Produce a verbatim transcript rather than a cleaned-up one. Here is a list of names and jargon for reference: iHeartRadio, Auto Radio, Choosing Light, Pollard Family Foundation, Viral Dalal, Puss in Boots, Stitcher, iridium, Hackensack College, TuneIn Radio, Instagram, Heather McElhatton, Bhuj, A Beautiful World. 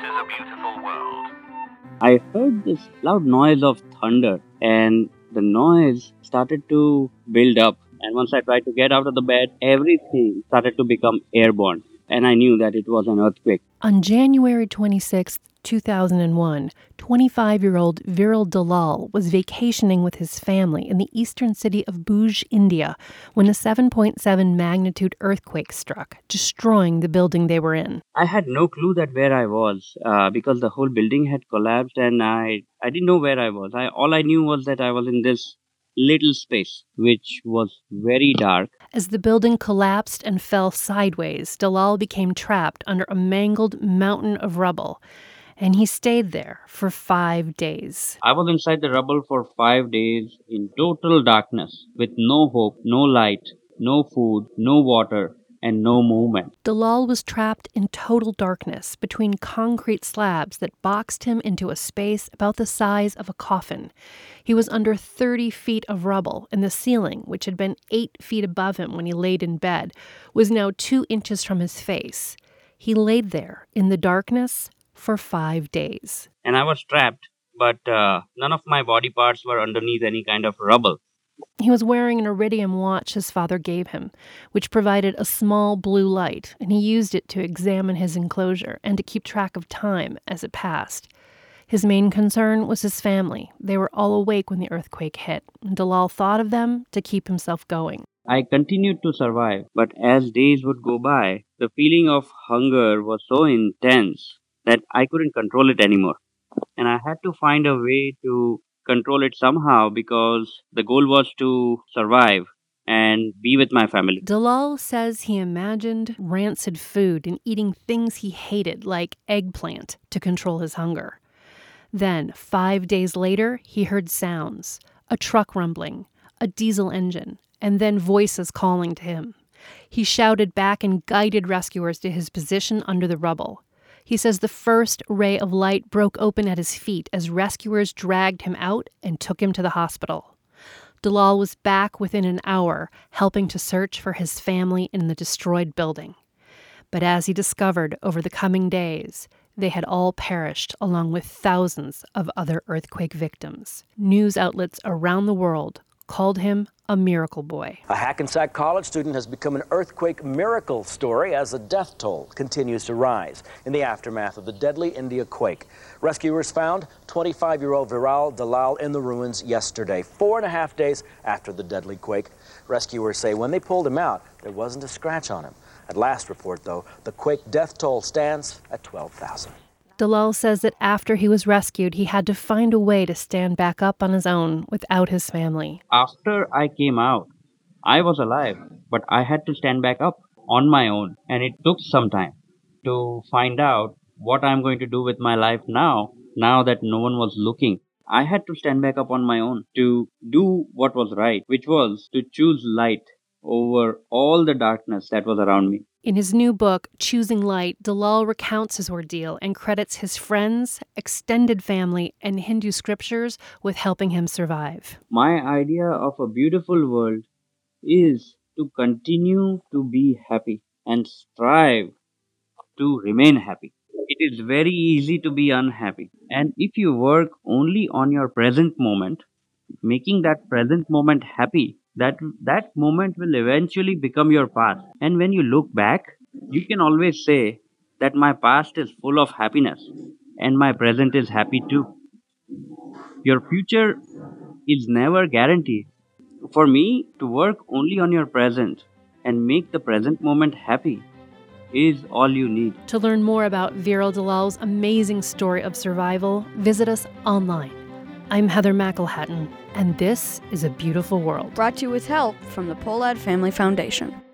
This is a beautiful world. I heard this loud noise of thunder, and the noise started to build up. And once I tried to get out of the bed, everything started to become airborne. And I knew that it was an earthquake. On January twenty-sixth, two thousand one, twenty-five-year-old Viral Dalal was vacationing with his family in the eastern city of Bhuj, India, when a seven point seven magnitude earthquake struck, destroying the building they were in. I had no clue that where I was uh, because the whole building had collapsed, and I, I didn't know where I was. I, all I knew was that I was in this little space, which was very dark. As the building collapsed and fell sideways, Dalal became trapped under a mangled mountain of rubble, and he stayed there for five days. I was inside the rubble for five days in total darkness, with no hope, no light, no food, no water, and no movement. Dalal was trapped in total darkness between concrete slabs that boxed him into a space about the size of a coffin. He was under thirty feet of rubble, and the ceiling, which had been eight feet above him when he laid in bed, was now two inches from his face. He laid there in the darkness for five days. And I was trapped, but uh, none of my body parts were underneath any kind of rubble. He was wearing an iridium watch his father gave him, which provided a small blue light, and he used it to examine his enclosure and to keep track of time as it passed. His main concern was his family. They were all awake when the earthquake hit, and Dalal thought of them to keep himself going. I continued to survive, but as days would go by, the feeling of hunger was so intense that I couldn't control it anymore, and I had to find a way to control it somehow, because the goal was to survive and be with my family. Dalal says he imagined rancid food and eating things he hated, like eggplant, to control his hunger. Then, five days later, he heard sounds, a truck rumbling, a diesel engine, and then voices calling to him. He shouted back and guided rescuers to his position under the rubble. He says the first ray of light broke open at his feet as rescuers dragged him out and took him to the hospital. Dalal was back within an hour, helping to search for his family in the destroyed building. But as he discovered over the coming days, they had all perished along with thousands of other earthquake victims. News outlets around the world called him a miracle boy. A Hackensack College student has become an earthquake miracle story as the death toll continues to rise in the aftermath of the deadly India quake. Rescuers found twenty-five-year-old Viral Dalal in the ruins yesterday, four and a half days after the deadly quake. Rescuers say when they pulled him out, there wasn't a scratch on him. At last report, though, the quake death toll stands at twelve thousand. Dalal says that after he was rescued, he had to find a way to stand back up on his own without his family. After I came out, I was alive, but I had to stand back up on my own. And it took some time to find out what I'm going to do with my life now, now that no one was looking. I had to stand back up on my own to do what was right, which was to choose light over all the darkness that was around me. In his new book, Choosing Light, Dalal recounts his ordeal and credits his friends, extended family, and Hindu scriptures with helping him survive. My idea of a beautiful world is to continue to be happy and strive to remain happy. It is very easy to be unhappy. And if you work only on your present moment, making that present moment happy, That that moment will eventually become your past. And when you look back, you can always say that my past is full of happiness and my present is happy too. Your future is never guaranteed. For me, to work only on your present and make the present moment happy is all you need. To learn more about Viral Dalal's amazing story of survival, visit us online. I'm Heather McElhatton, and this is A Beautiful World. Brought to you with help from the Pollard Family Foundation.